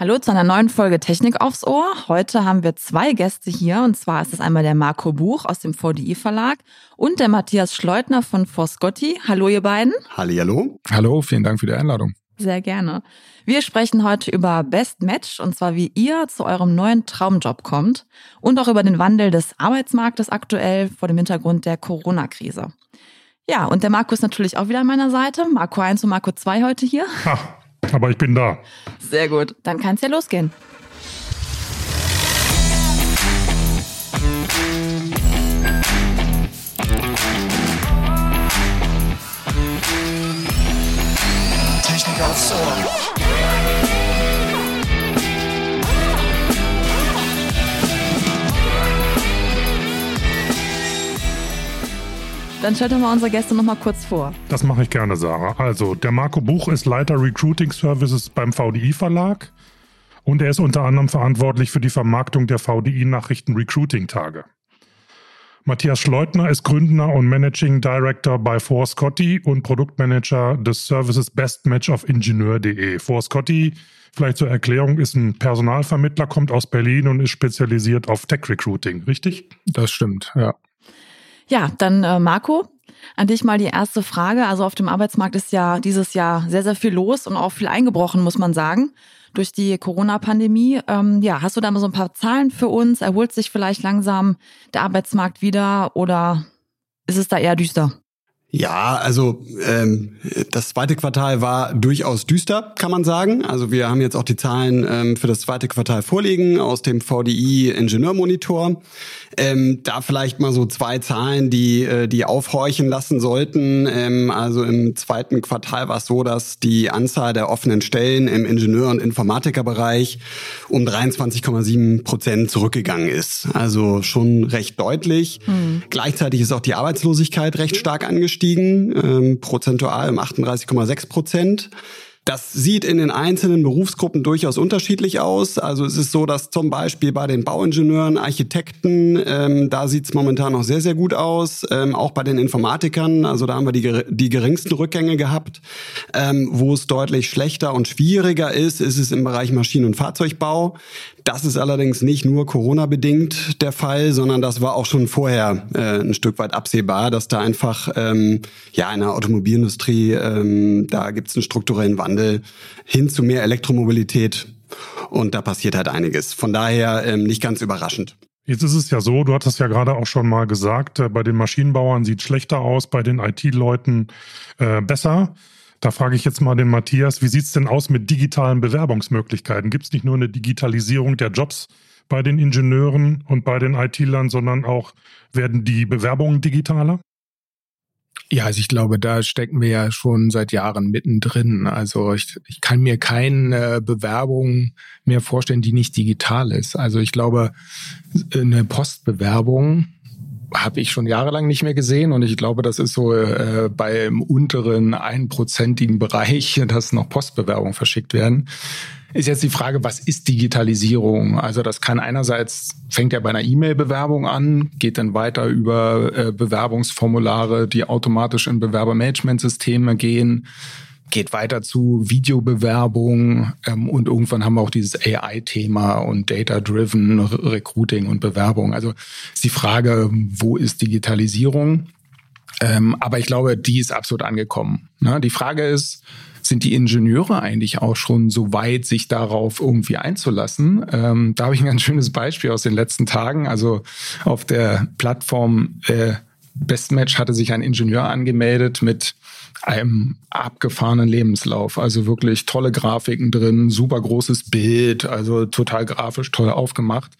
Hallo zu einer neuen Folge Technik aufs Ohr. Heute haben wir zwei Gäste hier, und zwar ist es einmal der Marco Buch aus dem VDI Verlag und der Matthias Schleutner von 4scotty. Hallo ihr beiden. Hallihallo. Hallo, vielen Dank für die Einladung. Sehr gerne. Wir sprechen heute über Best Match, und zwar wie ihr zu eurem neuen Traumjob kommt und auch über den Wandel des Arbeitsmarktes aktuell vor dem Hintergrund der Corona-Krise. Ja, und der Marco ist natürlich auch wieder an meiner Seite. Marco 1 und Marco 2 heute hier. Ach. Aber ich bin da. Sehr gut, dann kann es ja losgehen. Technik aufs Ohr. Dann stellt doch mal unsere Gäste noch mal kurz vor. Das mache ich gerne, Sarah. Also, der Marco Buch ist Leiter Recruiting Services beim VDI Verlag und er ist unter anderem verantwortlich für die Vermarktung der VDI-Nachrichten Recruiting-Tage. Matthias Schleutner ist Gründer und Managing Director bei 4scotty und Produktmanager des Services Best Match auf ingenieur.de. 4scotty, vielleicht zur Erklärung, ist ein Personalvermittler, kommt aus Berlin und ist spezialisiert auf Tech-Recruiting, richtig? Das stimmt, ja. Ja, dann Marco, an dich mal die erste Frage. Also auf dem Arbeitsmarkt ist ja dieses Jahr sehr, sehr viel los und auch viel eingebrochen, muss man sagen, durch die Corona-Pandemie. Ja, hast du da mal so ein paar Zahlen für uns? Erholt sich vielleicht langsam der Arbeitsmarkt wieder oder ist es da eher düster? Ja, also das zweite Quartal war durchaus düster, kann man sagen. Also wir haben jetzt auch die Zahlen für das zweite Quartal vorliegen aus dem VDI-Ingenieurmonitor. Da vielleicht mal so zwei Zahlen, die aufhorchen lassen sollten. Also im zweiten Quartal war es so, dass die Anzahl der offenen Stellen im Ingenieur- und Informatikerbereich um 23,7% zurückgegangen ist. Also schon recht deutlich. Mhm. Gleichzeitig ist auch die Arbeitslosigkeit recht stark angestiegen. Prozentual um 38,6%. Das sieht in den einzelnen Berufsgruppen durchaus unterschiedlich aus. Also es ist so, dass zum Beispiel bei den Bauingenieuren, Architekten, da sieht es momentan noch sehr, sehr gut aus. Auch bei den Informatikern, also da haben wir die geringsten Rückgänge gehabt. Wo es deutlich schlechter und schwieriger ist, ist es im Bereich Maschinen- und Fahrzeugbau. Das ist allerdings nicht nur Corona-bedingt der Fall, sondern das war auch schon vorher ein Stück weit absehbar, dass da einfach in der Automobilindustrie, da gibt es einen strukturellen Wandel hin zu mehr Elektromobilität und da passiert halt einiges. Von daher nicht ganz überraschend. Jetzt ist es ja so, du hattest ja gerade auch schon mal gesagt, bei den Maschinenbauern sieht es schlechter aus, bei den IT-Leuten besser. Da frage ich jetzt mal den Matthias, wie sieht es denn aus mit digitalen Bewerbungsmöglichkeiten? Gibt es nicht nur eine Digitalisierung der Jobs bei den Ingenieuren und bei den IT-Lern, sondern auch werden die Bewerbungen digitaler? Ja, also ich glaube, da stecken wir ja schon seit Jahren mittendrin. Also ich kann mir keine Bewerbung mehr vorstellen, die nicht digital ist. Also ich glaube, eine Postbewerbung habe ich schon jahrelang nicht mehr gesehen und ich glaube, das ist so beim unteren 1%igen Bereich, dass noch Postbewerbungen verschickt werden. Ist jetzt die Frage, was ist Digitalisierung? Also das kann einerseits, fängt ja bei einer E-Mail-Bewerbung an, geht dann weiter über Bewerbungsformulare, die automatisch in Bewerbermanagementsysteme gehen, geht weiter zu Videobewerbung und irgendwann haben wir auch dieses AI-Thema und Data-Driven Recruiting und Bewerbung. Also ist die Frage, wo ist Digitalisierung? Aber ich glaube, die ist absolut angekommen. Ne? Die Frage ist, sind die Ingenieure eigentlich auch schon so weit, sich darauf irgendwie einzulassen? Da habe ich ein ganz schönes Beispiel aus den letzten Tagen. Also auf der Plattform Best Match hatte sich ein Ingenieur angemeldet mit einem abgefahrenen Lebenslauf. Also wirklich tolle Grafiken drin, super großes Bild, also total grafisch toll aufgemacht.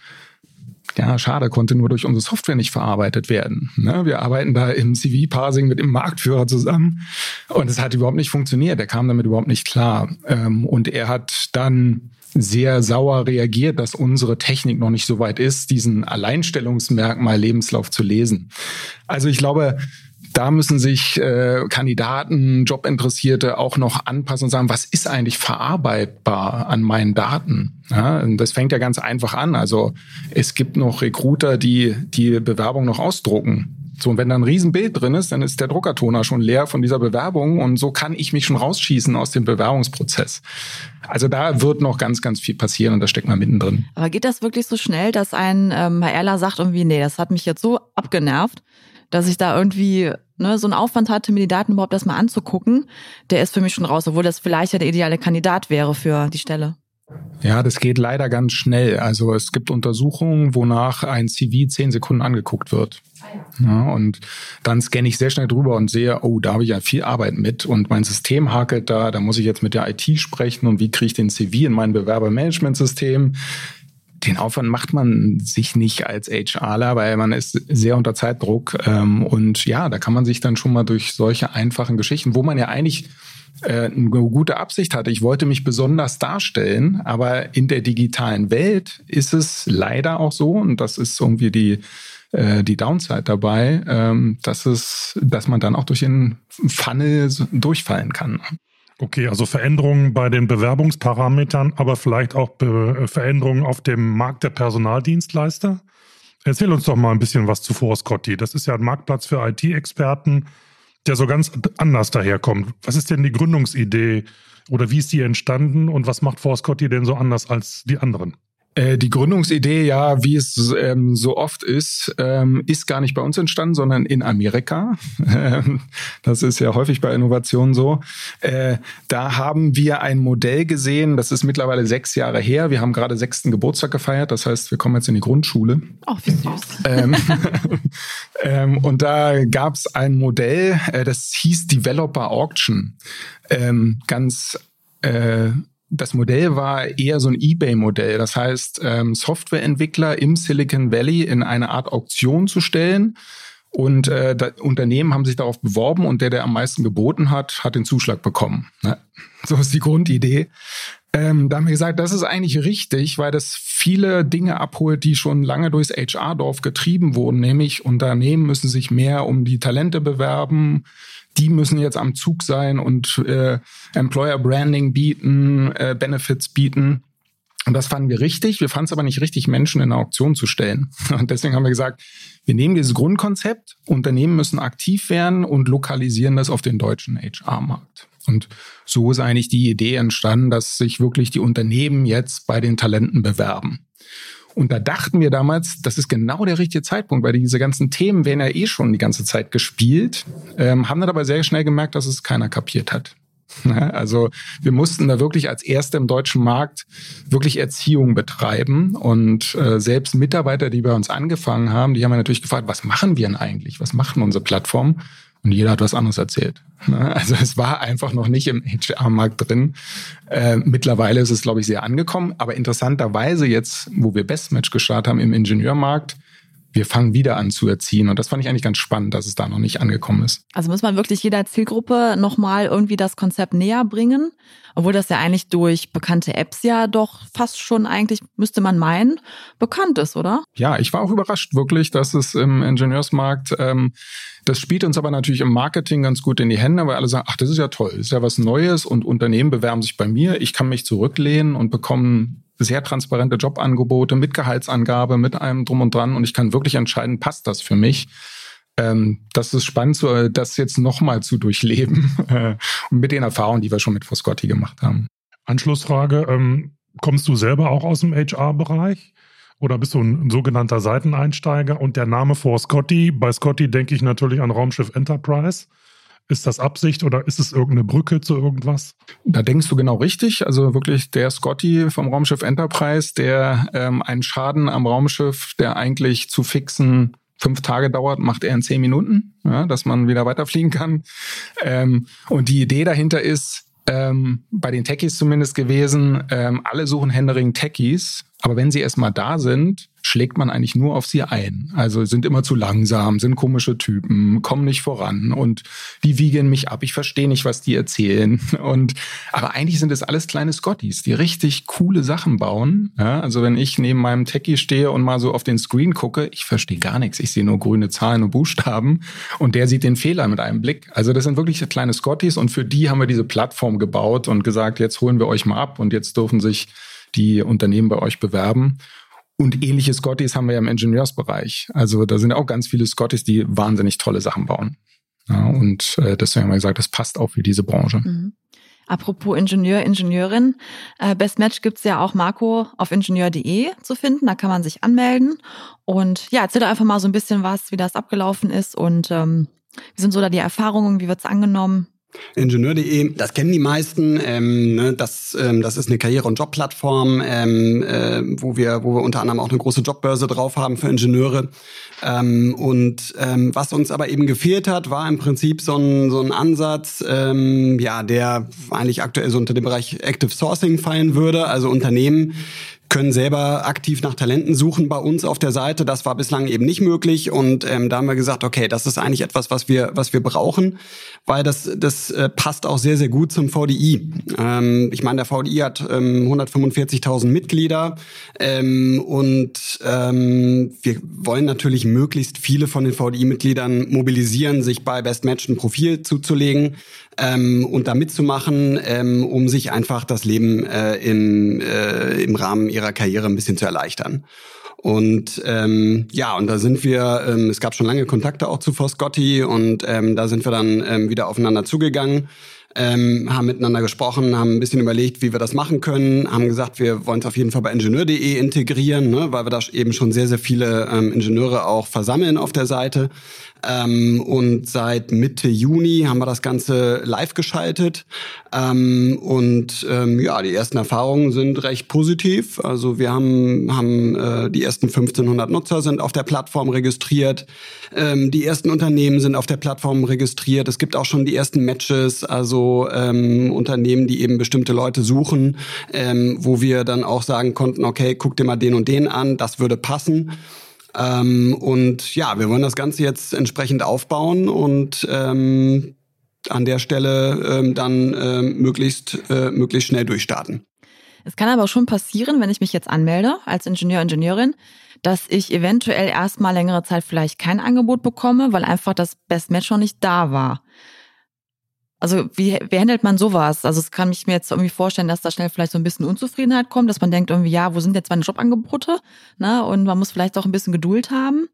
Ja, schade, konnte nur durch unsere Software nicht verarbeitet werden. Ne? Wir arbeiten da im CV-Parsing mit dem Marktführer zusammen und es hat überhaupt nicht funktioniert. Er kam damit überhaupt nicht klar. Und er hat dann sehr sauer reagiert, dass unsere Technik noch nicht so weit ist, diesen Alleinstellungsmerkmal Lebenslauf zu lesen. Also ich glaube, da müssen sich Kandidaten, Jobinteressierte auch noch anpassen und sagen, was ist eigentlich verarbeitbar an meinen Daten? Ja, und das fängt ja ganz einfach an. Also es gibt noch Recruiter, die Bewerbung noch ausdrucken. So, und wenn da ein Riesenbild drin ist, dann ist der Druckertoner schon leer von dieser Bewerbung und so kann ich mich schon rausschießen aus dem Bewerbungsprozess. Also da wird noch ganz, ganz viel passieren und da steckt man mittendrin. Aber geht das wirklich so schnell, dass ein HRler sagt irgendwie, nee, das hat mich jetzt so abgenervt, dass ich da irgendwie so einen Aufwand hatte, mir die Daten überhaupt erstmal anzugucken, der ist für mich schon raus, obwohl das vielleicht ja der ideale Kandidat wäre für die Stelle. Ja, das geht leider ganz schnell. Also es gibt Untersuchungen, wonach ein CV 10 Sekunden angeguckt wird. Ja, und dann scanne ich sehr schnell drüber und sehe, oh, da habe ich ja viel Arbeit mit und mein System hakelt da muss ich jetzt mit der IT sprechen und wie kriege ich den CV in mein Bewerbermanagementsystem? Den Aufwand macht man sich nicht als HRler, weil man ist sehr unter Zeitdruck. Und ja, da kann man sich dann schon mal durch solche einfachen Geschichten, wo man ja eigentlich eine gute Absicht hatte. Ich wollte mich besonders darstellen, aber in der digitalen Welt ist es leider auch so, und das ist irgendwie die Downside dabei, dass man dann auch durch den Funnel durchfallen kann. Okay, also Veränderungen bei den Bewerbungsparametern, aber vielleicht auch Veränderungen auf dem Markt der Personaldienstleister. Erzähl uns doch mal ein bisschen was zu 4scotty. Das ist ja ein Marktplatz für IT-Experten, der so ganz anders daherkommt. Was ist denn die Gründungsidee oder wie ist die entstanden und was macht 4scotty denn so anders als die anderen? Die Gründungsidee, ja, wie es so oft ist, ist gar nicht bei uns entstanden, sondern in Amerika. Das ist ja häufig bei Innovationen so. Da haben wir ein Modell gesehen, das ist mittlerweile 6 Jahre her. Wir haben gerade 6. Geburtstag gefeiert, das heißt, wir kommen jetzt in die Grundschule. Oh, wie süß. Und da gab es ein Modell, das hieß Developer Auction. Das Modell war eher so ein eBay-Modell. Das heißt, Softwareentwickler im Silicon Valley in eine Art Auktion zu stellen. Und Unternehmen haben sich darauf beworben und der am meisten geboten hat, hat den Zuschlag bekommen. Ja, so ist die Grundidee. Da haben wir gesagt, das ist eigentlich richtig, weil das viele Dinge abholt, die schon lange durchs HR-Dorf getrieben wurden. Nämlich Unternehmen müssen sich mehr um die Talente bewerben. Die müssen jetzt am Zug sein und Employer Branding bieten, Benefits bieten. Und das fanden wir richtig. Wir fanden es aber nicht richtig, Menschen in eine Auktion zu stellen. Und deswegen haben wir gesagt, wir nehmen dieses Grundkonzept, Unternehmen müssen aktiv werden und lokalisieren das auf den deutschen HR-Markt. Und so ist eigentlich die Idee entstanden, dass sich wirklich die Unternehmen jetzt bei den Talenten bewerben. Und da dachten wir damals, das ist genau der richtige Zeitpunkt, weil diese ganzen Themen werden ja eh schon die ganze Zeit gespielt, haben dann aber sehr schnell gemerkt, dass es keiner kapiert hat. Also wir mussten da wirklich als Erste im deutschen Markt wirklich Erziehung betreiben und selbst Mitarbeiter, die bei uns angefangen haben, die haben natürlich gefragt, was machen wir denn eigentlich, was machen unsere Plattformen? Und jeder hat was anderes erzählt. Also es war einfach noch nicht im HR-Markt drin. Mittlerweile ist es, glaube ich, sehr angekommen. Aber interessanterweise jetzt, wo wir Best Match gestartet haben im Ingenieurmarkt, wir fangen wieder an zu erziehen. Und das fand ich eigentlich ganz spannend, dass es da noch nicht angekommen ist. Also muss man wirklich jeder Zielgruppe nochmal irgendwie das Konzept näher bringen. Obwohl das ja eigentlich durch bekannte Apps ja doch fast schon eigentlich, müsste man meinen, bekannt ist, oder? Ja, ich war auch überrascht wirklich, dass es im Ingenieursmarkt, das spielt uns aber natürlich im Marketing ganz gut in die Hände, weil alle sagen, ach, das ist ja toll, das ist ja was Neues und Unternehmen bewerben sich bei mir, ich kann mich zurücklehnen und bekomme sehr transparente Jobangebote mit Gehaltsangabe, mit allem drum und dran und ich kann wirklich entscheiden, passt das für mich? Das ist spannend, das jetzt nochmal zu durchleben und mit den Erfahrungen, die wir schon mit 4scotty gemacht haben. Anschlussfrage, kommst du selber auch aus dem HR-Bereich oder bist du ein sogenannter Seiteneinsteiger? Und der Name 4scotty, bei Scotty denke ich natürlich an Raumschiff Enterprise. Ist das Absicht oder ist es irgendeine Brücke zu irgendwas? Da denkst du genau richtig. Also wirklich der Scotty vom Raumschiff Enterprise, der einen Schaden am Raumschiff, der eigentlich zu fixen 5 Tage dauert, macht er in 10 Minuten, ja, dass man wieder weiterfliegen kann. Und die Idee dahinter ist, bei den Techies zumindest gewesen, alle suchen händeringend Techies, aber wenn sie erstmal da sind, schlägt man eigentlich nur auf sie ein. Also sind immer zu langsam, sind komische Typen, kommen nicht voran und die wiegeln mich ab, ich verstehe nicht, was die erzählen. Aber eigentlich sind es alles kleine Scotties, die richtig coole Sachen bauen. Ja, also wenn ich neben meinem Techie stehe und mal so auf den Screen gucke, ich verstehe gar nichts, ich sehe nur grüne Zahlen und Buchstaben und der sieht den Fehler mit einem Blick. Also das sind wirklich kleine Scotties und für die haben wir diese Plattform gebaut und gesagt, jetzt holen wir euch mal ab und jetzt dürfen sich die Unternehmen bei euch bewerben. Und ähnliche Scotties haben wir ja im Ingenieursbereich. Also da sind auch ganz viele Scotties, die wahnsinnig tolle Sachen bauen. Ja, und deswegen haben wir gesagt, das passt auch für diese Branche. Mhm. Apropos Ingenieur, Ingenieurin. Best Match gibt's ja auch, Marco, auf ingenieur.de zu finden. Da kann man sich anmelden. Und ja, erzähl doch einfach mal so ein bisschen was, wie das abgelaufen ist. Und wie sind so da die Erfahrungen? Wie wird's angenommen? Ingenieur.de, das kennen die meisten. Das ist eine Karriere- und Jobplattform, wo wir unter anderem auch eine große Jobbörse drauf haben für Ingenieure. Was uns aber eben gefehlt hat, war im Prinzip so ein Ansatz, der eigentlich aktuell so unter dem Bereich Active Sourcing fallen würde. Also Unternehmen können selber aktiv nach Talenten suchen bei uns auf der Seite. Das war bislang eben nicht möglich. Und da haben wir gesagt, okay, das ist eigentlich etwas, was wir brauchen, weil das passt auch sehr, sehr gut zum VDI. Ich meine, der VDI hat 145.000 Mitglieder wir wollen natürlich möglichst viele von den VDI-Mitgliedern mobilisieren, sich bei Best Match ein Profil zuzulegen und da mitzumachen, um sich einfach das Leben im Rahmen ihrer Karriere ein bisschen zu erleichtern. Und da sind wir, es gab schon lange Kontakte auch zu 4scotty und da sind wir dann wieder aufeinander zugegangen, haben miteinander gesprochen, haben ein bisschen überlegt, wie wir das machen können, haben gesagt, wir wollen es auf jeden Fall bei ingenieur.de integrieren, ne, weil wir da eben schon sehr, sehr viele Ingenieure auch versammeln auf der Seite. Und seit Mitte Juni haben wir das Ganze live geschaltet. Die ersten Erfahrungen sind recht positiv. Also wir haben die ersten 1500 Nutzer sind auf der Plattform registriert. Die ersten Unternehmen sind auf der Plattform registriert. Es gibt auch schon die ersten Matches, also Unternehmen, die eben bestimmte Leute suchen, wo wir dann auch sagen konnten, okay, guck dir mal den und den an, das würde passen. Wir wollen das Ganze jetzt entsprechend aufbauen und an der Stelle möglichst schnell durchstarten. Es kann aber auch schon passieren, wenn ich mich jetzt anmelde als Ingenieur, Ingenieurin, dass ich eventuell erstmal längere Zeit vielleicht kein Angebot bekomme, weil einfach das Best Match noch nicht da war. Also wie handelt man sowas? Also es kann ich mir jetzt irgendwie vorstellen, dass da schnell vielleicht so ein bisschen Unzufriedenheit kommt, dass man denkt irgendwie, ja, wo sind jetzt meine Jobangebote? Ne? Und man muss vielleicht auch ein bisschen Geduld haben.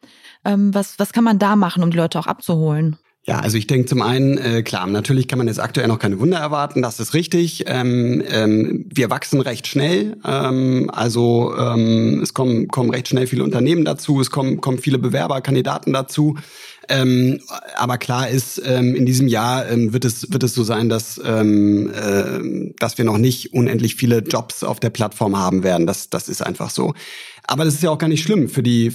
Was kann man da machen, um die Leute auch abzuholen? Ja, also ich denke zum einen, klar, natürlich kann man jetzt aktuell noch keine Wunder erwarten, das ist richtig. Wir wachsen recht schnell, es kommen recht schnell viele Unternehmen dazu, es kommen viele Bewerber, Kandidaten dazu. Aber klar ist, in diesem Jahr wird es so sein, dass wir noch nicht unendlich viele Jobs auf der Plattform haben werden. Das ist einfach so. Aber das ist ja auch gar nicht schlimm für die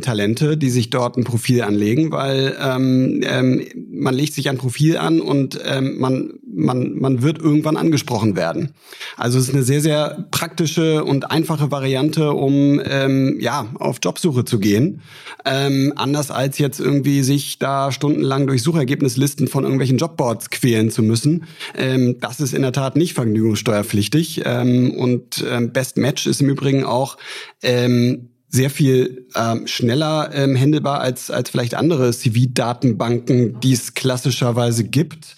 Talente, die sich dort ein Profil anlegen, weil man legt sich ein Profil an und man wird irgendwann angesprochen werden. Also es ist eine sehr, sehr praktische und einfache Variante, um auf Jobsuche zu gehen. Anders als jetzt irgendwie sich da stundenlang durch Suchergebnislisten von irgendwelchen Jobboards quälen zu müssen. Das ist in der Tat nicht vergnügungssteuerpflichtig. Best Match ist im Übrigen auch sehr viel schneller handelbar als vielleicht andere CV-Datenbanken, die es klassischerweise gibt,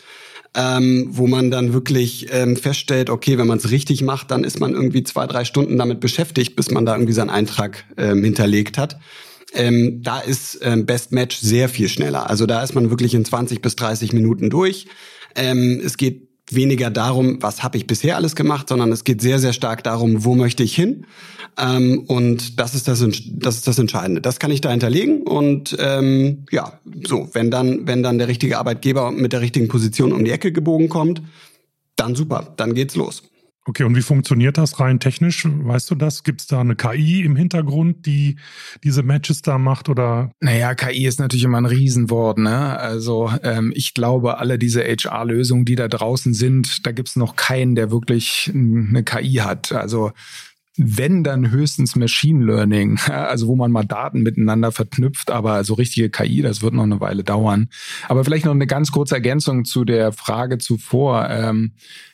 wo man dann wirklich feststellt, okay, wenn man es richtig macht, dann ist man irgendwie 2-3 Stunden damit beschäftigt, bis man da irgendwie seinen Eintrag hinterlegt hat. Da ist Best Match sehr viel schneller. Also da ist man wirklich in 20-30 Minuten durch. Es geht weniger darum, was habe ich bisher alles gemacht, sondern es geht sehr, sehr stark darum, wo möchte ich hin. Und das ist das Entscheidende. Das kann ich da hinterlegen. Und wenn dann der richtige Arbeitgeber mit der richtigen Position um die Ecke gebogen kommt, dann super, dann geht's los. Okay, und wie funktioniert das rein technisch? Weißt du das? Gibt es da eine KI im Hintergrund, die diese Matches da macht? Oder? Naja, KI ist natürlich immer ein Riesenwort, ne? Also ich glaube, alle diese HR-Lösungen, die da draußen sind, da gibt es noch keinen, der wirklich eine KI hat. Also wenn, dann höchstens Machine Learning, also wo man mal Daten miteinander verknüpft, aber so richtige KI, das wird noch eine Weile dauern. Aber vielleicht noch eine ganz kurze Ergänzung zu der Frage zuvor.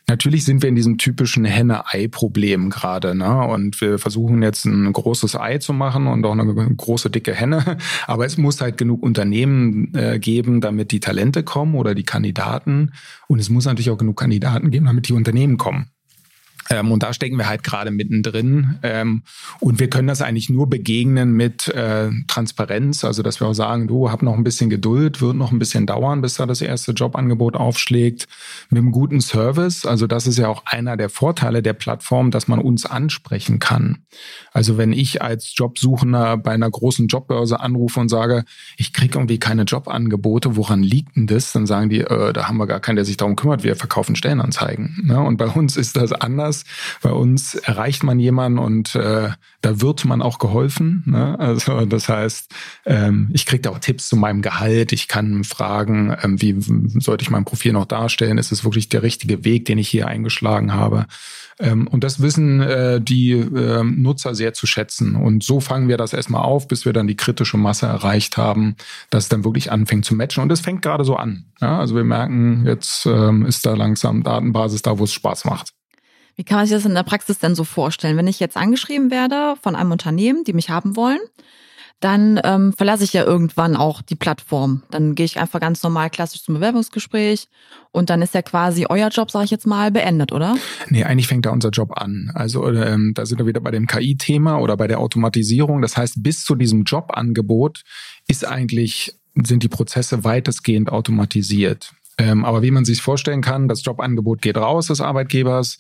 Natürlich sind wir in diesem typischen Henne-Ei-Problem gerade, ne? Und wir versuchen jetzt ein großes Ei zu machen und auch eine große, dicke Henne. Aber es muss halt genug Unternehmen geben, damit die Talente kommen oder die Kandidaten. Und es muss natürlich auch genug Kandidaten geben, damit die Unternehmen kommen. Und da stecken wir halt gerade mittendrin. Und wir können das eigentlich nur begegnen mit Transparenz. Also, dass wir auch sagen, du, hab noch ein bisschen Geduld, wird noch ein bisschen dauern, bis da das erste Jobangebot aufschlägt. Mit einem guten Service. Also, das ist ja auch einer der Vorteile der Plattform, dass man uns ansprechen kann. Also, wenn ich als Jobsuchender bei einer großen Jobbörse anrufe und sage, ich kriege irgendwie keine Jobangebote, woran liegt denn das? Dann sagen die, da haben wir gar keinen, der sich darum kümmert. Wir verkaufen Stellenanzeigen. Ne? Und bei uns ist das anders. Bei uns erreicht man jemanden und da wird man auch geholfen. Ne? Also das heißt, ich kriege da auch Tipps zu meinem Gehalt. Ich kann fragen, wie sollte ich mein Profil noch darstellen? Ist es wirklich der richtige Weg, den ich hier eingeschlagen habe? Und das wissen die Nutzer sehr zu schätzen. Und so fangen wir das erstmal auf, bis wir dann die kritische Masse erreicht haben, dass es dann wirklich anfängt zu matchen. Und das fängt gerade so an. Ja? Also wir merken, jetzt ist da langsam Datenbasis da, wo es Spaß macht. Wie kann man sich das in der Praxis denn so vorstellen? Wenn ich jetzt angeschrieben werde von einem Unternehmen, die mich haben wollen, dann verlasse ich ja irgendwann auch die Plattform. Dann gehe ich einfach ganz normal klassisch zum Bewerbungsgespräch und dann ist ja quasi euer Job, sage ich jetzt mal, beendet, oder? Nee, eigentlich fängt da unser Job an. Also da sind wir wieder bei dem KI-Thema oder bei der Automatisierung. Das heißt, bis zu diesem Jobangebot sind die Prozesse weitestgehend automatisiert. Aber wie man sich vorstellen kann, das Jobangebot geht raus des Arbeitgebers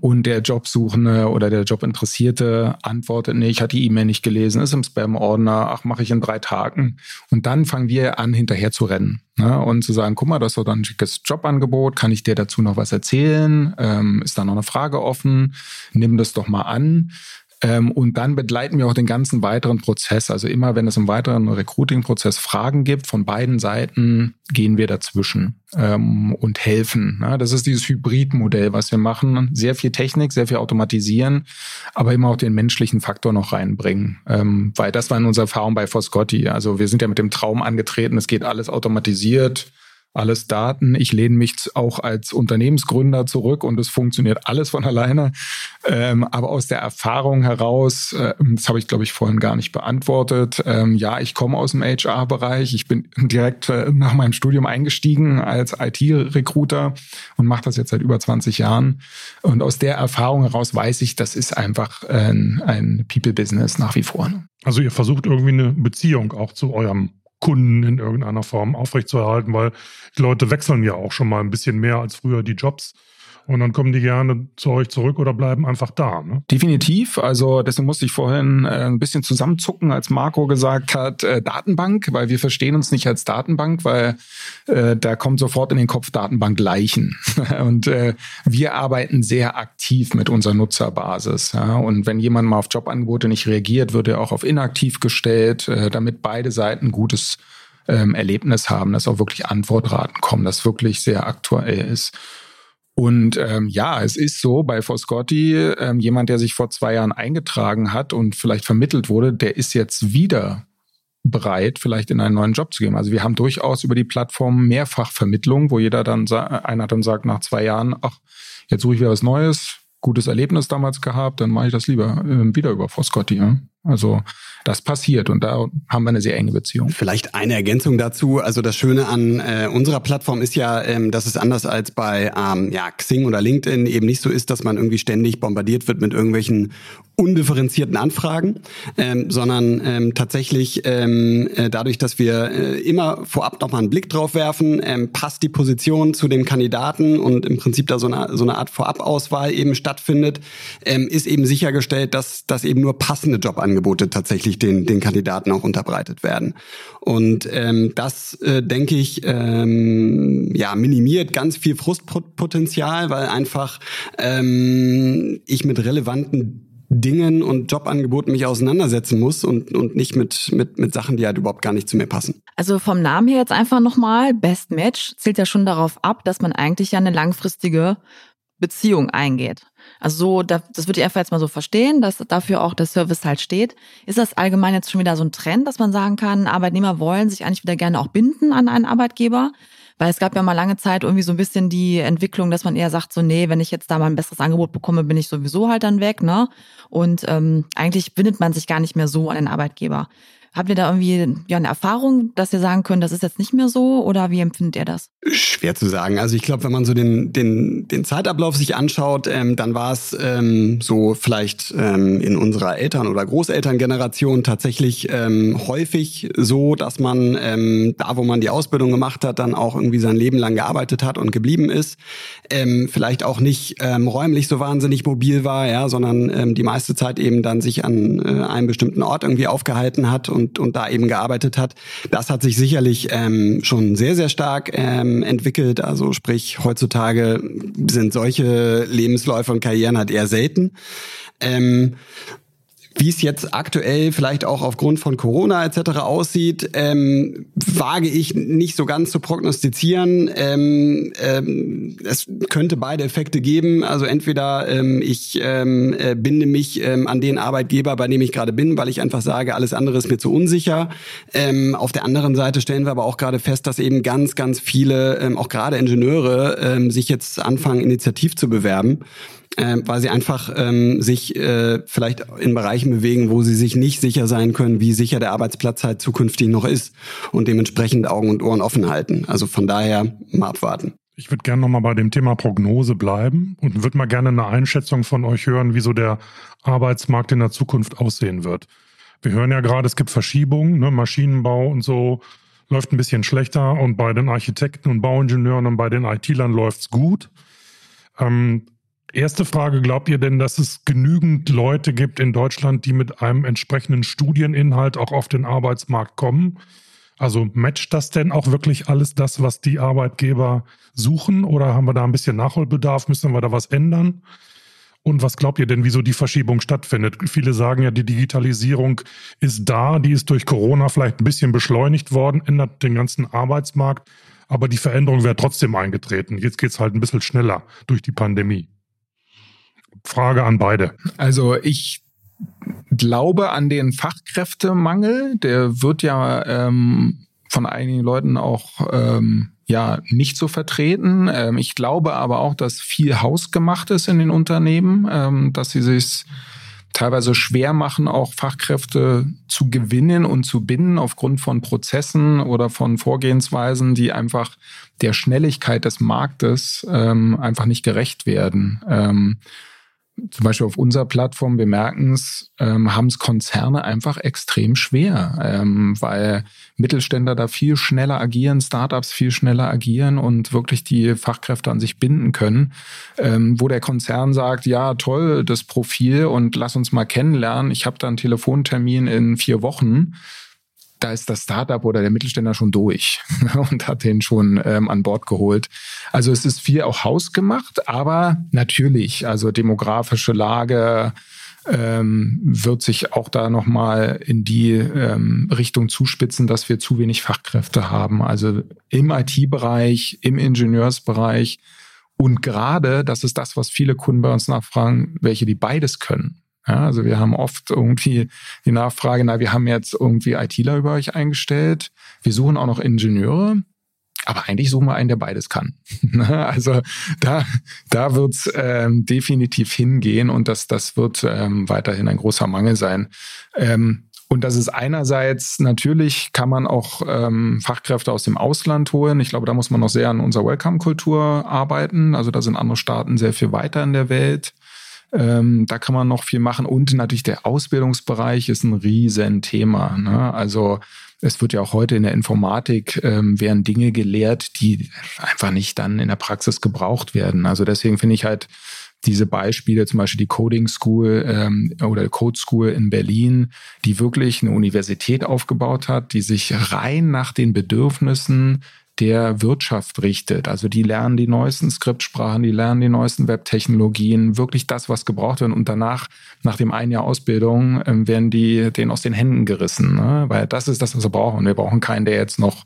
und der Jobsuchende oder der Jobinteressierte antwortet, nee, ich hatte die E-Mail nicht gelesen, ist im Spam-Ordner, ach, mache ich in 3 Tagen. Und dann fangen wir an, hinterher zu rennen, ne? Und zu sagen, guck mal, das ist doch ein schickes Jobangebot, kann ich dir dazu noch was erzählen? Ist da noch eine Frage offen? Nimm das doch mal an. Und dann begleiten wir auch den ganzen weiteren Prozess. Also immer, wenn es im weiteren Recruiting-Prozess Fragen gibt, von beiden Seiten gehen wir dazwischen und helfen. Das ist dieses Hybridmodell, was wir machen. Sehr viel Technik, sehr viel automatisieren, aber immer auch den menschlichen Faktor noch reinbringen. Weil das war in unserer Erfahrung bei 4scotty. Also wir sind ja mit dem Traum angetreten, es geht alles automatisiert. Alles Daten. Ich lehne mich auch als Unternehmensgründer zurück und es funktioniert alles von alleine. Aber aus der Erfahrung heraus, das habe ich, glaube ich, vorhin gar nicht beantwortet. Ja, ich komme aus dem HR-Bereich. Ich bin direkt nach meinem Studium eingestiegen als IT-Recruiter und mache das jetzt seit über 20 Jahren. Und aus der Erfahrung heraus weiß ich, das ist einfach ein People-Business nach wie vor. Also ihr versucht irgendwie eine Beziehung auch zu eurem Kunden in irgendeiner Form aufrechtzuerhalten, weil die Leute wechseln ja auch schon mal ein bisschen mehr als früher die Jobs. Und dann kommen die gerne zu euch zurück oder bleiben einfach da. Ne? Definitiv. Also deswegen musste ich vorhin ein bisschen zusammenzucken, als Marco gesagt hat, Datenbank, weil wir verstehen uns nicht als Datenbank, weil da kommt sofort in den Kopf Datenbankleichen. Und wir arbeiten sehr aktiv mit unserer Nutzerbasis. Ja? Und wenn jemand mal auf Jobangebote nicht reagiert, wird er auch auf inaktiv gestellt, damit beide Seiten gutes Erlebnis haben, dass auch wirklich Antwortraten kommen, dass wirklich sehr aktuell ist. Und ja, es ist so, bei 4scotty, jemand, der sich vor 2 Jahren eingetragen hat und vielleicht vermittelt wurde, der ist jetzt wieder bereit, vielleicht in einen neuen Job zu gehen. Also wir haben durchaus über die Plattform Mehrfachvermittlung, wo einer dann sagt nach 2 Jahren, ach, jetzt suche ich wieder was Neues, gutes Erlebnis damals gehabt, dann mache ich das lieber wieder über 4scotty. Ja? Also das passiert und da haben wir eine sehr enge Beziehung. Vielleicht eine Ergänzung dazu. Also das Schöne an unserer Plattform ist ja, dass es anders als bei Xing oder LinkedIn eben nicht so ist, dass man irgendwie ständig bombardiert wird mit irgendwelchen undifferenzierten Anfragen, sondern tatsächlich dadurch, dass wir immer vorab nochmal einen Blick drauf werfen, passt die Position zu dem Kandidaten und im Prinzip da so eine Art Vorabauswahl eben stattfindet, ist eben sichergestellt, dass eben nur passende Jobangebote tatsächlich den Kandidaten auch unterbreitet werden. Und das denke ich, minimiert ganz viel Frustpotenzial, weil einfach ich mit relevanten Dingen und Jobangeboten mich auseinandersetzen muss und nicht mit Sachen, die halt überhaupt gar nicht zu mir passen. Also vom Namen her jetzt einfach nochmal, Best Match zielt ja schon darauf ab, dass man eigentlich ja eine langfristige Beziehung eingeht. Also so, das würde ich einfach jetzt mal so verstehen, dass dafür auch der Service halt steht. Ist das allgemein jetzt schon wieder so ein Trend, dass man sagen kann, Arbeitnehmer wollen sich eigentlich wieder gerne auch binden an einen Arbeitgeber? Weil es gab ja mal lange Zeit irgendwie so ein bisschen die Entwicklung, dass man eher sagt so, nee, wenn ich jetzt da mal ein besseres Angebot bekomme, bin ich sowieso halt dann weg, ne? Und eigentlich bindet man sich gar nicht mehr so an den Arbeitgeber. Habt ihr da irgendwie eine Erfahrung, dass ihr sagen könnt, das ist jetzt nicht mehr so oder wie empfindet ihr das? Schwer zu sagen. Also ich glaube, wenn man so den Zeitablauf sich anschaut, dann war es so vielleicht in unserer Eltern- oder Großelterngeneration tatsächlich häufig so, dass man da, wo man die Ausbildung gemacht hat, dann auch irgendwie sein Leben lang gearbeitet hat und geblieben ist. Vielleicht auch nicht räumlich so wahnsinnig mobil war, ja, sondern die meiste Zeit eben dann sich an einem bestimmten Ort irgendwie aufgehalten hat und da eben gearbeitet hat. Das hat sich sicherlich schon sehr, sehr stark entwickelt. Also sprich, heutzutage sind solche Lebensläufe und Karrieren halt eher selten. Wie es jetzt aktuell vielleicht auch aufgrund von Corona etc. aussieht, wage ich nicht so ganz zu prognostizieren. Es könnte beide Effekte geben. Also entweder ich binde mich an den Arbeitgeber, bei dem ich gerade bin, weil ich einfach sage, alles andere ist mir zu unsicher. Auf der anderen Seite stellen wir aber auch gerade fest, dass eben ganz, ganz viele, auch gerade Ingenieure, sich jetzt anfangen, initiativ zu bewerben. Weil sie einfach sich vielleicht in Bereichen bewegen, wo sie sich nicht sicher sein können, wie sicher der Arbeitsplatz halt zukünftig noch ist und dementsprechend Augen und Ohren offen halten. Also von daher mal abwarten. Ich würde gerne nochmal bei dem Thema Prognose bleiben und würde mal gerne eine Einschätzung von euch hören, wie so der Arbeitsmarkt in der Zukunft aussehen wird. Wir hören ja gerade, es gibt Verschiebungen, ne? Maschinenbau und so läuft ein bisschen schlechter und bei den Architekten und Bauingenieuren und bei den IT-Lern läuft's gut. Erste Frage, glaubt ihr denn, dass es genügend Leute gibt in Deutschland, die mit einem entsprechenden Studieninhalt auch auf den Arbeitsmarkt kommen? Also matcht das denn auch wirklich alles das, was die Arbeitgeber suchen? Oder haben wir da ein bisschen Nachholbedarf? Müssen wir da was ändern? Und was glaubt ihr denn, wieso die Verschiebung stattfindet? Viele sagen ja, die Digitalisierung ist da, die ist durch Corona vielleicht ein bisschen beschleunigt worden, ändert den ganzen Arbeitsmarkt, aber die Veränderung wäre trotzdem eingetreten. Jetzt geht es halt ein bisschen schneller durch die Pandemie. Frage an beide. Also ich glaube an den Fachkräftemangel. Der wird ja von einigen Leuten auch nicht so vertreten. Ich glaube aber auch, dass viel hausgemacht ist in den Unternehmen, dass sie sich teilweise schwer machen, auch Fachkräfte zu gewinnen und zu binden aufgrund von Prozessen oder von Vorgehensweisen, die einfach der Schnelligkeit des Marktes einfach nicht gerecht werden. Zum Beispiel auf unserer Plattform, wir merken es, haben es Konzerne einfach extrem schwer, weil Mittelständler da viel schneller agieren, Startups viel schneller agieren und wirklich die Fachkräfte an sich binden können, wo der Konzern sagt, ja toll, das Profil und lass uns mal kennenlernen, ich habe da einen Telefontermin in 4 Wochen. Da ist das Startup oder der Mittelständler schon durch und hat den schon an Bord geholt. Also es ist viel auch hausgemacht, aber natürlich, also demografische Lage wird sich auch da nochmal in die Richtung zuspitzen, dass wir zu wenig Fachkräfte haben. Also im IT-Bereich, im Ingenieursbereich und gerade, das ist das, was viele Kunden bei uns nachfragen, welche die beides können. Ja, also wir haben oft irgendwie die Nachfrage, wir haben jetzt irgendwie ITler über euch eingestellt, wir suchen auch noch Ingenieure, aber eigentlich suchen wir einen, der beides kann. Also da wird es definitiv hingehen und das wird weiterhin ein großer Mangel sein. Und das ist einerseits, natürlich kann man auch Fachkräfte aus dem Ausland holen. Ich glaube, da muss man noch sehr an unserer Welcome-Kultur arbeiten. Also da sind andere Staaten sehr viel weiter in der Welt. Da kann man noch viel machen und natürlich der Ausbildungsbereich ist ein Riesenthema. Ne? Also es wird ja auch heute in der Informatik werden Dinge gelehrt, die einfach nicht dann in der Praxis gebraucht werden. Also deswegen finde ich halt diese Beispiele, zum Beispiel die Coding School oder Code School in Berlin, die wirklich eine Universität aufgebaut hat, die sich rein nach den Bedürfnissen der Wirtschaft richtet. Also die lernen die neuesten Skriptsprachen, die lernen die neuesten Webtechnologien, wirklich das, was gebraucht wird. Und danach, nach dem einen Jahr Ausbildung, werden die denen aus den Händen gerissen. Ne? Weil das ist das, was wir brauchen. Wir brauchen keinen, der jetzt noch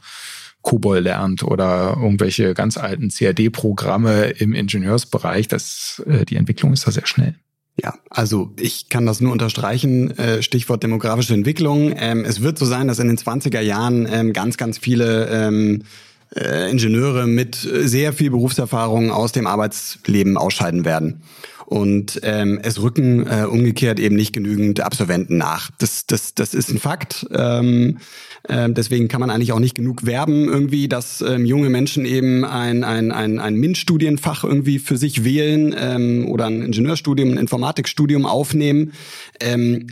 COBOL lernt oder irgendwelche ganz alten CAD-Programme im Ingenieursbereich. Die Entwicklung ist da sehr schnell. Ja, also ich kann das nur unterstreichen, Stichwort demografische Entwicklung. Es wird so sein, dass in den 20er Jahren ganz, ganz viele Ingenieure mit sehr viel Berufserfahrung aus dem Arbeitsleben ausscheiden werden. Und es rücken umgekehrt eben nicht genügend Absolventen nach. Das ist ein Fakt. Deswegen kann man eigentlich auch nicht genug werben irgendwie, dass junge Menschen eben ein MINT-Studienfach irgendwie für sich wählen oder ein Ingenieurstudium, ein Informatikstudium aufnehmen,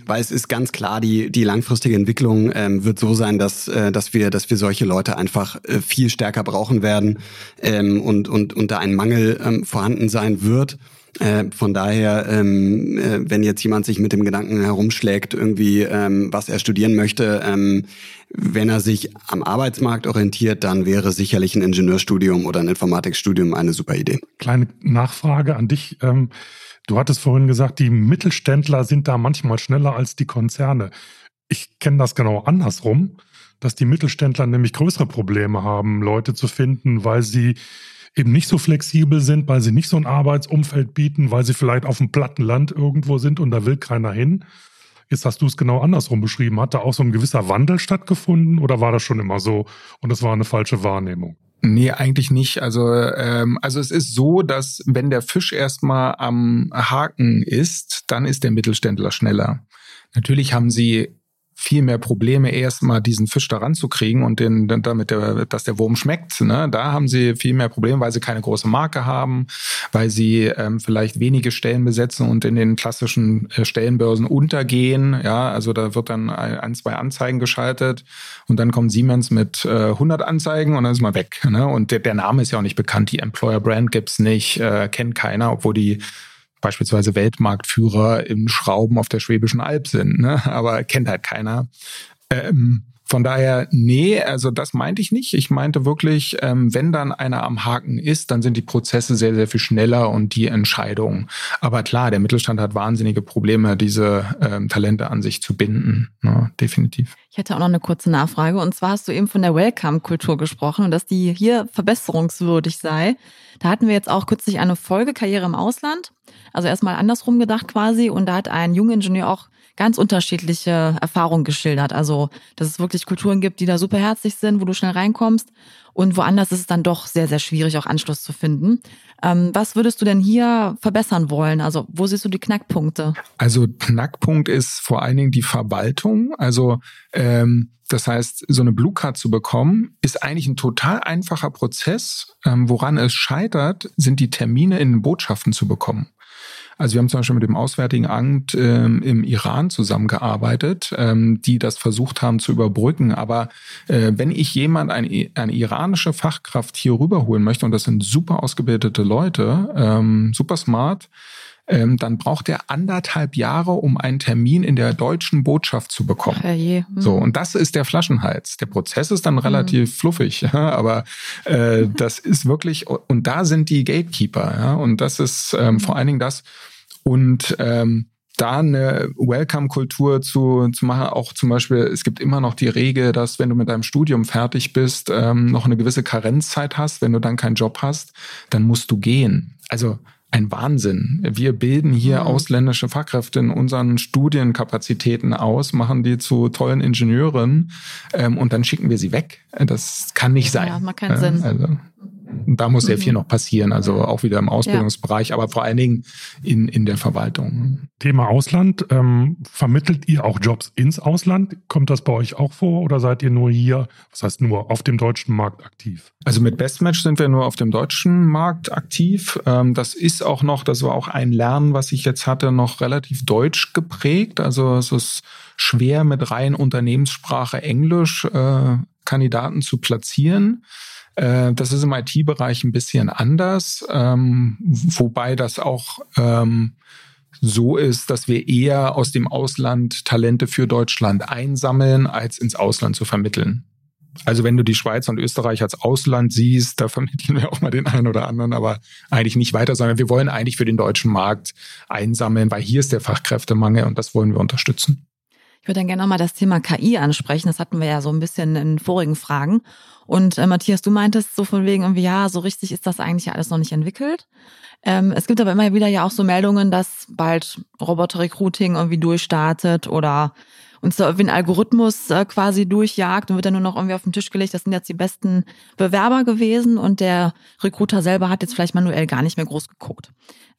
weil es ist ganz klar, die langfristige Entwicklung wird so sein, dass wir solche Leute einfach viel stärker brauchen werden und da ein Mangel vorhanden sein wird. Von daher, wenn jetzt jemand sich mit dem Gedanken herumschlägt, irgendwie was er studieren möchte, wenn er sich am Arbeitsmarkt orientiert, dann wäre sicherlich ein Ingenieurstudium oder ein Informatikstudium eine super Idee. Kleine Nachfrage an dich. Du hattest vorhin gesagt, die Mittelständler sind da manchmal schneller als die Konzerne. Ich kenne das genau andersrum, dass die Mittelständler nämlich größere Probleme haben, Leute zu finden, weil sie eben nicht so flexibel sind, weil sie nicht so ein Arbeitsumfeld bieten, weil sie vielleicht auf dem platten Land irgendwo sind und da will keiner hin. Jetzt hast du es genau andersrum beschrieben. Hat da auch so ein gewisser Wandel stattgefunden oder war das schon immer so und das war eine falsche Wahrnehmung? Nee, eigentlich nicht. Also es ist so, dass wenn der Fisch erstmal am Haken ist, dann ist der Mittelständler schneller. Natürlich haben sie viel mehr Probleme, erstmal diesen Fisch da ranzukriegen und dass der Wurm schmeckt. Ne? Da haben sie viel mehr Probleme, weil sie keine große Marke haben, weil sie vielleicht wenige Stellen besetzen und in den klassischen Stellenbörsen untergehen. Ja, also da wird dann ein, zwei Anzeigen geschaltet und dann kommt Siemens mit 100 Anzeigen und dann ist man weg. Ne? Und der Name ist ja auch nicht bekannt. Die Employer-Brand gibt's nicht, kennt keiner, obwohl die beispielsweise Weltmarktführer im Schrauben auf der Schwäbischen Alb sind, ne? Aber kennt halt keiner. Von daher, nee, also das meinte ich nicht. Ich meinte wirklich, wenn dann einer am Haken ist, dann sind die Prozesse sehr, sehr viel schneller und die Entscheidungen. Aber klar, der Mittelstand hat wahnsinnige Probleme, diese Talente an sich zu binden, ne? Definitiv. Ich hätte auch noch eine kurze Nachfrage. Und zwar hast du eben von der Welcome-Kultur gesprochen und dass die hier verbesserungswürdig sei. Da hatten wir jetzt auch kürzlich eine Folge Karriere im Ausland. Also erstmal andersrum gedacht quasi. Und da hat ein junger Ingenieur auch ganz unterschiedliche Erfahrungen geschildert. Also, dass es wirklich Kulturen gibt, die da super herzlich sind, wo du schnell reinkommst. Und woanders ist es dann doch sehr, sehr schwierig, auch Anschluss zu finden. Was würdest du denn hier verbessern wollen? Also, wo siehst du die Knackpunkte? Also, Knackpunkt ist vor allen Dingen die Verwaltung. Also, das heißt, so eine Blue Card zu bekommen, ist eigentlich ein total einfacher Prozess. Woran es scheitert, sind die Termine in den Botschaften zu bekommen. Also wir haben zum Beispiel mit dem Auswärtigen Amt im Iran zusammengearbeitet, die das versucht haben zu überbrücken. Aber wenn ich jemand, eine iranische Fachkraft hier rüberholen möchte, und das sind super ausgebildete Leute, super smart, dann braucht er 1,5 Jahre, um einen Termin in der deutschen Botschaft zu bekommen. So, und das ist der Flaschenhals. Der Prozess ist dann relativ fluffig, ja, aber das ist wirklich, und da sind die Gatekeeper, ja, und das ist vor allen Dingen das. Und da eine Welcome-Kultur zu machen, auch zum Beispiel, es gibt immer noch die Regel, dass wenn du mit deinem Studium fertig bist, noch eine gewisse Karenzzeit hast, wenn du dann keinen Job hast, dann musst du gehen. Also ein Wahnsinn. Wir bilden hier ausländische Fachkräfte in unseren Studienkapazitäten aus, machen die zu tollen Ingenieuren und dann schicken wir sie weg. Das kann nicht sein. Ja, macht keinen Sinn. Also, da muss sehr viel noch passieren, also auch wieder im Ausbildungsbereich, aber vor allen Dingen in der Verwaltung. Thema Ausland. Vermittelt ihr auch Jobs ins Ausland? Kommt das bei euch auch vor oder seid ihr nur hier, was heißt nur, auf dem deutschen Markt aktiv? Also mit Best Match sind wir nur auf dem deutschen Markt aktiv. Das ist auch noch, das war auch ein Lernen, was ich jetzt hatte, noch relativ deutsch geprägt. Also es ist schwer mit rein Unternehmenssprache Englisch Kandidaten zu platzieren. Das ist im IT-Bereich ein bisschen anders, wobei das auch so ist, dass wir eher aus dem Ausland Talente für Deutschland einsammeln, als ins Ausland zu vermitteln. Also wenn du die Schweiz und Österreich als Ausland siehst, da vermitteln wir auch mal den einen oder anderen, aber eigentlich nicht weiter, sondern wir wollen eigentlich für den deutschen Markt einsammeln, weil hier ist der Fachkräftemangel und das wollen wir unterstützen. Ich würde dann gerne nochmal das Thema KI ansprechen. Das hatten wir ja so ein bisschen in vorigen Fragen. Und Matthias, du meintest so von wegen, irgendwie, ja, so richtig ist das eigentlich ja alles noch nicht entwickelt. Es gibt aber immer wieder ja auch so Meldungen, dass bald Roboter-Recruiting irgendwie durchstartet oder uns da irgendwie ein Algorithmus quasi durchjagt und wird dann nur noch irgendwie auf den Tisch gelegt. Das sind jetzt die besten Bewerber gewesen und der Recruiter selber hat jetzt vielleicht manuell gar nicht mehr groß geguckt.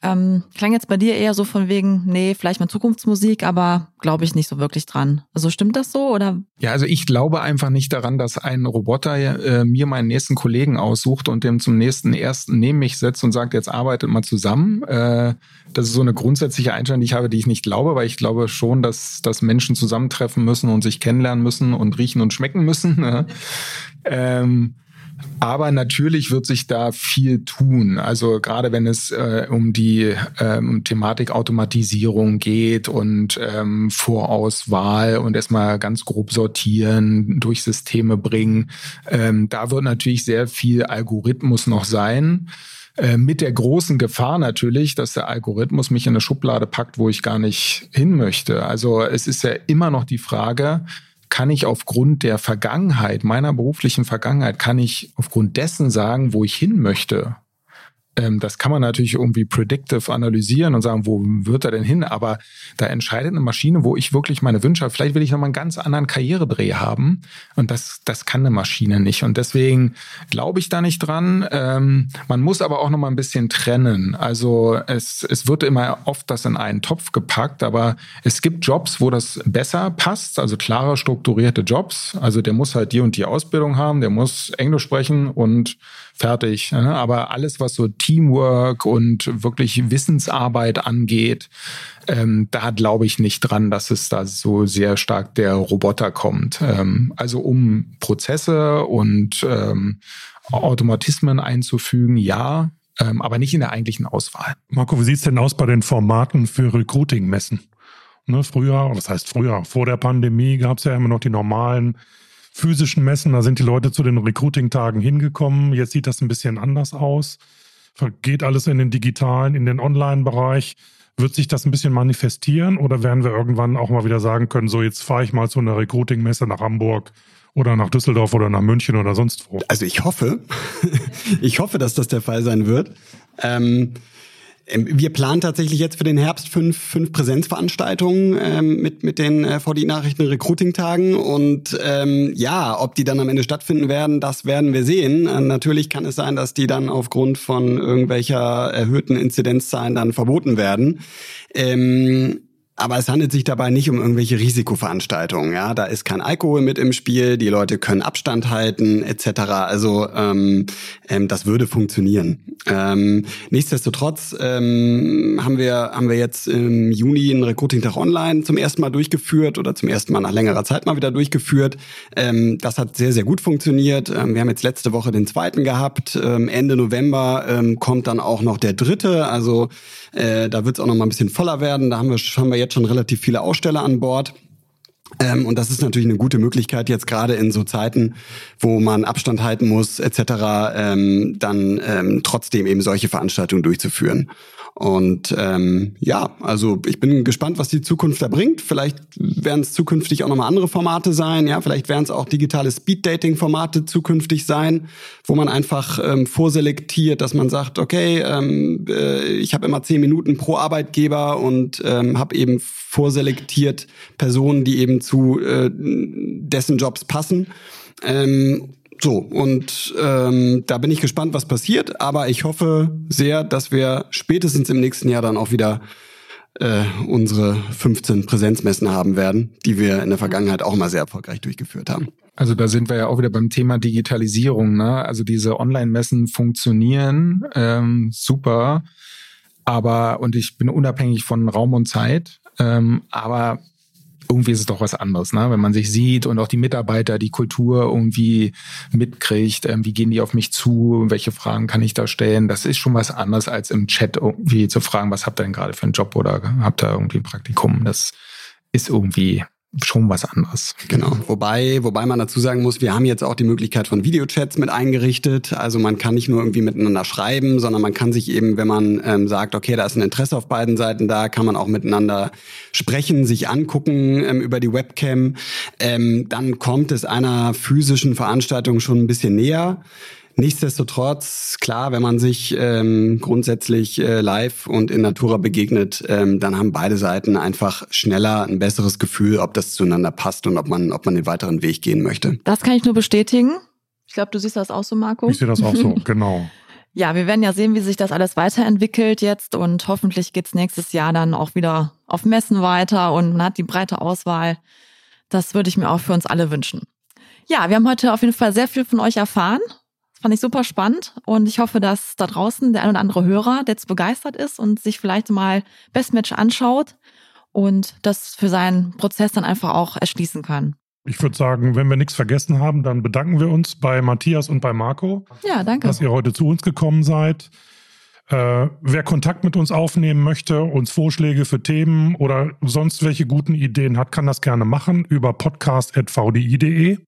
Klang jetzt bei dir eher so von wegen, nee, vielleicht mal Zukunftsmusik, aber glaube ich nicht so wirklich dran. Also stimmt das so, oder? Ja, also ich glaube einfach nicht daran, dass ein Roboter mir meinen nächsten Kollegen aussucht und dem zum nächsten ersten neben mich setzt und sagt, jetzt arbeitet mal zusammen. Das ist so eine grundsätzliche Einstellung, die ich habe, die ich nicht glaube, weil ich glaube schon, dass Menschen zusammentreffen müssen und sich kennenlernen müssen und riechen und schmecken müssen. Aber natürlich wird sich da viel tun. Also gerade wenn es um die Thematik Automatisierung geht und Vorauswahl und erstmal ganz grob sortieren, durch Systeme bringen, da wird natürlich sehr viel Algorithmus noch sein. Mit der großen Gefahr natürlich, dass der Algorithmus mich in eine Schublade packt, wo ich gar nicht hin möchte. Also es ist ja immer noch die Frage, kann ich aufgrund der Vergangenheit, meiner beruflichen Vergangenheit, kann ich aufgrund dessen sagen, wo ich hin möchte? Das kann man natürlich irgendwie predictive analysieren und sagen, wo wird er denn hin? Aber da entscheidet eine Maschine, wo ich wirklich meine Wünsche habe. Vielleicht will ich nochmal einen ganz anderen Karrieredreh haben. Und das kann eine Maschine nicht. Und deswegen glaube ich da nicht dran. Man muss aber auch nochmal ein bisschen trennen. Also es wird immer oft das in einen Topf gepackt. Aber es gibt Jobs, wo das besser passt. Also klarer strukturierte Jobs. Also der muss halt die und die Ausbildung haben. Der muss Englisch sprechen und fertig. Aber alles, was so Teamwork und wirklich Wissensarbeit angeht, da glaube ich nicht dran, dass es da so sehr stark der Roboter kommt. Also um Prozesse und Automatismen einzufügen, ja, aber nicht in der eigentlichen Auswahl. Marco, wie sieht es denn aus bei den Formaten für Recruiting-Messen? Früher, vor der Pandemie gab es ja immer noch die normalen physischen Messen, da sind die Leute zu den Recruiting-Tagen hingekommen. Jetzt sieht das ein bisschen anders aus. Geht alles in den digitalen, in den Online-Bereich? Wird sich das ein bisschen manifestieren oder werden wir irgendwann auch mal wieder sagen können, so jetzt fahre ich mal zu einer Recruiting-Messe nach Hamburg oder nach Düsseldorf oder nach München oder sonst wo? Also ich hoffe, dass das der Fall sein wird. Wir planen tatsächlich jetzt für den Herbst fünf Präsenzveranstaltungen mit den VDI-Nachrichten Recruiting-Tagen und ob die dann am Ende stattfinden werden, das werden wir sehen. Natürlich kann es sein, dass die dann aufgrund von irgendwelcher erhöhten Inzidenzzahlen dann verboten werden. Aber es handelt sich dabei nicht um irgendwelche Risikoveranstaltungen. Ja? Da ist kein Alkohol mit im Spiel, die Leute können Abstand halten etc. Also das würde funktionieren. Nichtsdestotrotz haben wir jetzt im Juni einen Recruiting-Tag online zum ersten Mal durchgeführt oder zum ersten Mal nach längerer Zeit mal wieder durchgeführt. Das hat sehr, sehr gut funktioniert. Wir haben jetzt letzte Woche den zweiten gehabt. Ende November kommt dann auch noch der dritte. Also da wird es auch noch mal ein bisschen voller werden. Da haben wir jetzt schon relativ viele Aussteller an Bord. Und das ist natürlich eine gute Möglichkeit, jetzt gerade in so Zeiten, wo man Abstand halten muss etc., dann trotzdem eben solche Veranstaltungen durchzuführen. Und also ich bin gespannt, was die Zukunft da bringt. Vielleicht werden es zukünftig auch nochmal andere Formate sein. Ja, vielleicht werden es auch digitale Speed-Dating-Formate zukünftig sein, wo man einfach vorselektiert, dass man sagt, okay, ich habe immer 10 Minuten pro Arbeitgeber und habe eben vorselektiert Personen, die eben zu dessen Jobs passen. Da bin ich gespannt, was passiert, aber ich hoffe sehr, dass wir spätestens im nächsten Jahr dann auch wieder unsere 15 Präsenzmessen haben werden, die wir in der Vergangenheit auch mal sehr erfolgreich durchgeführt haben. Also da sind wir ja auch wieder beim Thema Digitalisierung, ne? Also diese Online-Messen funktionieren super, aber und ich bin unabhängig von Raum und Zeit, aber irgendwie ist es doch was anderes, ne? Wenn man sich sieht und auch die Mitarbeiter, die Kultur irgendwie mitkriegt, wie gehen die auf mich zu, welche Fragen kann ich da stellen, das ist schon was anderes als im Chat irgendwie zu fragen, was habt ihr denn gerade für einen Job oder habt ihr irgendwie ein Praktikum, das ist irgendwie schon was anderes. Genau, wobei man dazu sagen muss, wir haben jetzt auch die Möglichkeit von Videochats mit eingerichtet, also man kann nicht nur irgendwie miteinander schreiben, sondern man kann sich eben, wenn man sagt, okay, da ist ein Interesse auf beiden Seiten da, kann man auch miteinander sprechen, sich angucken über die Webcam, dann kommt es einer physischen Veranstaltung schon ein bisschen näher. Nichtsdestotrotz, klar, wenn man sich grundsätzlich live und in Natura begegnet, dann haben beide Seiten einfach schneller ein besseres Gefühl, ob das zueinander passt und ob man den weiteren Weg gehen möchte. Das kann ich nur bestätigen. Ich glaube, du siehst das auch so, Marco. Ich sehe das auch so, genau. Ja, wir werden ja sehen, wie sich das alles weiterentwickelt jetzt und hoffentlich geht's nächstes Jahr dann auch wieder auf Messen weiter und man hat die breite Auswahl. Das würde ich mir auch für uns alle wünschen. Ja, wir haben heute auf jeden Fall sehr viel von euch erfahren. Das fand ich super spannend und ich hoffe, dass da draußen der ein oder andere Hörer, der jetzt begeistert ist und sich vielleicht mal Best Match anschaut und das für seinen Prozess dann einfach auch erschließen kann. Ich würde sagen, wenn wir nichts vergessen haben, dann bedanken wir uns bei Matthias und bei Marco. Ja, danke. Dass ihr heute zu uns gekommen seid. Wer Kontakt mit uns aufnehmen möchte, uns Vorschläge für Themen oder sonst welche guten Ideen hat, kann das gerne machen über podcast.vdi.de.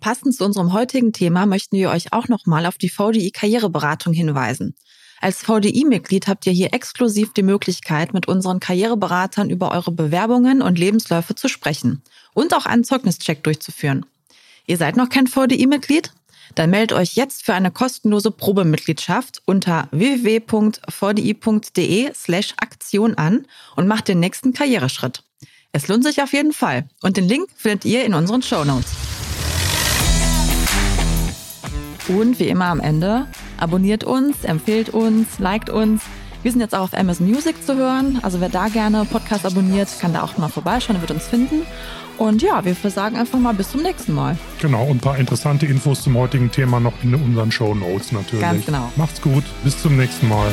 Passend zu unserem heutigen Thema möchten wir euch auch nochmal auf die VDI-Karriereberatung hinweisen. Als VDI-Mitglied habt ihr hier exklusiv die Möglichkeit, mit unseren Karriereberatern über eure Bewerbungen und Lebensläufe zu sprechen und auch einen Zeugnischeck durchzuführen. Ihr seid noch kein VDI-Mitglied? Dann meldet euch jetzt für eine kostenlose Probemitgliedschaft unter www.vdi.de/aktion an und macht den nächsten Karriereschritt. Es lohnt sich auf jeden Fall und den Link findet ihr in unseren Shownotes. Und wie immer am Ende, abonniert uns, empfehlt uns, liked uns. Wir sind jetzt auch auf Amazon Music zu hören. Also wer da gerne Podcast abonniert, kann da auch mal vorbeischauen und wird uns finden. Und ja, wir sagen einfach mal bis zum nächsten Mal. Genau, und ein paar interessante Infos zum heutigen Thema noch in unseren Shownotes natürlich. Ganz genau. Macht's gut, bis zum nächsten Mal.